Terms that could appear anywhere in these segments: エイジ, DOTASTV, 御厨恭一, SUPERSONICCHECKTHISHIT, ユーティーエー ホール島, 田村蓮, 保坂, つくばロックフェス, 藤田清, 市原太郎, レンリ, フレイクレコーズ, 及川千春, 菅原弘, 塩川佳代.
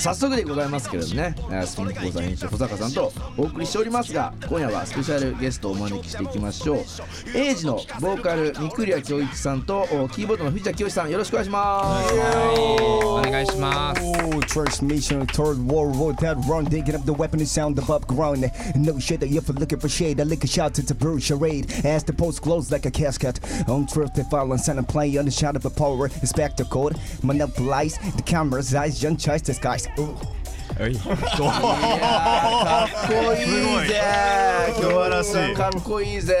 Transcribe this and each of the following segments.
早速でございますけれどね、スピン講座編集保坂さんとお送りしておりますが、今夜はスペシャルゲストをお招きしていきましょう。エイジのボーカル御厨恭一さんとキーボードの藤田清さん、よろしくお願いします。お願いします。 First mission of third world war that wrong, digging up the weapon is sound above ground. No shade, you're for looking for shade. I lick a shot at the blue charade as the post glows like a casket. On truth and violence and a play on the shot of a power spectacle. Monopolize the camera's eyes, young choice disguise. Ooh.いやかっこいいぜ、今日らしい、かっこいいぜ、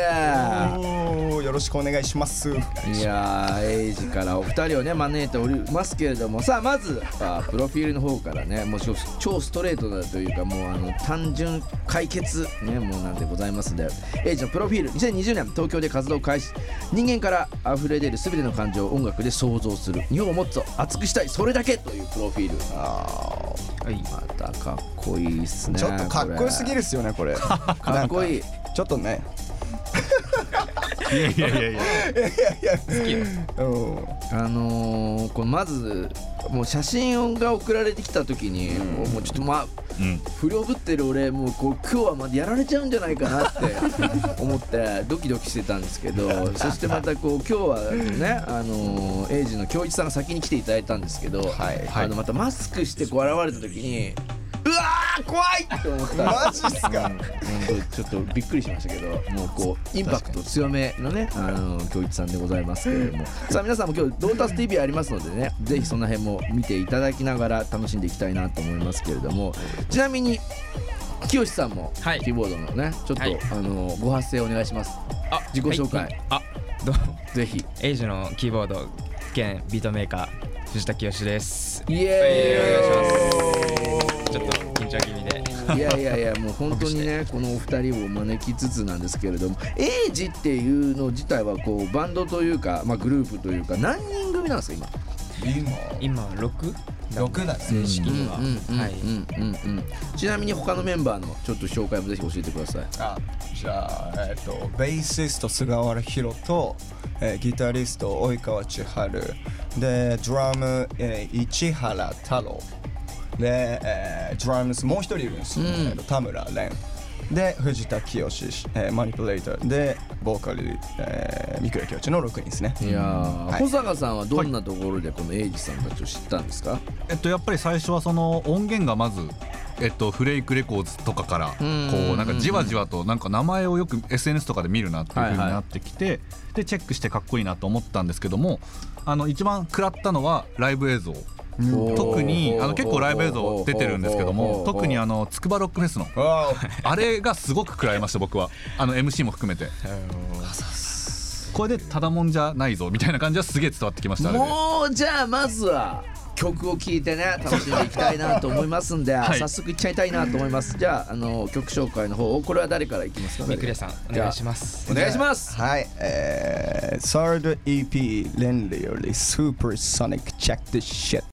よろしくお願いします。いやエイジからお二人をね招いておりますけれども、さあまずプロフィールの方からね、もう超ストレートだというか、もう単純解決ね、もうなんでございますんで、エイジのプロフィール、2020年東京で活動開始。人間から溢れ出る全ての感情を音楽で想像する、日本をもっと熱くしたい、それだけというプロフィール。またかっこいいっすね。ちょっとかっこよすぎるっすよねこれ。かっこいい。ちょっとね。いやいやいやいや好きよ。これまずもう写真が送られてきた時に、もうちょっと不良ぶってる俺、もうこう今日はまだやられちゃうんじゃないかなって思ってドキドキしてたんですけど、そしてまたこう今日はね、エイジの恭一さんが先に来ていただいたんですけど、またマスクしてこう現れた時に、うわー怖いって思った。マジっすか。ちょっとびっくりしましたけど、もうこうインパクト強めのね恭一さんでございますけれども、さあ皆さんも今日「DOTASTV」ありますのでね、ぜひその辺も見ていただきながら楽しんでいきたいなと思いますけれども、ちなみに清さんもキーボードのねちょっとご発声お願いします。あ、自己紹介。あ、どうもぜひ。エイジのキーボード兼ビートメーカー藤田清です。イエーイ。ちょっと緊張気味でいやいやいや、もう本当にねこのお二人を招きつつなんですけれども、エイジっていうの自体はこうバンドというか、まあ、グループというか何人組なんですか今 6だね、正式には。ちなみに他のメンバーのちょっと紹介もぜひ教えてください。あ、じゃあベーシスト菅原弘と、ギタリスト及川千春で、ドラム、市原太郎で、ドラムスもう一人いるんですよ、田村蓮で藤田清、マニピュレーターでボーカル、御厨恭一の6人ですね。いやー、保坂さんはどんなところでこのエイジさんたちを知ったんですか？やっぱり最初はその音源がまずフレイクレコーズとかからこうなんかじわじわとなんか名前をよく SNS とかで見るなっていう風になってきて、でチェックしてかっこいいなと思ったんですけども、一番食らったのはライブ映像。特に結構ライブ映像出てるんですけども、特につくばロックフェスのあれがすごく食らいました僕は。MC も含めてこれでただもんじゃないぞみたいな感じはすげえ伝わってきました。もうじゃあまずは曲を聴いてね楽しんでいきたいなと思いますんで、早速いっちゃいたいなと思います。じゃあ曲紹介の方をこれは誰からいきますか？御厨さんお願いします。お願いします。はい、3rd EP「レンリ」より「SUPERSONICCHECKTHISHIT」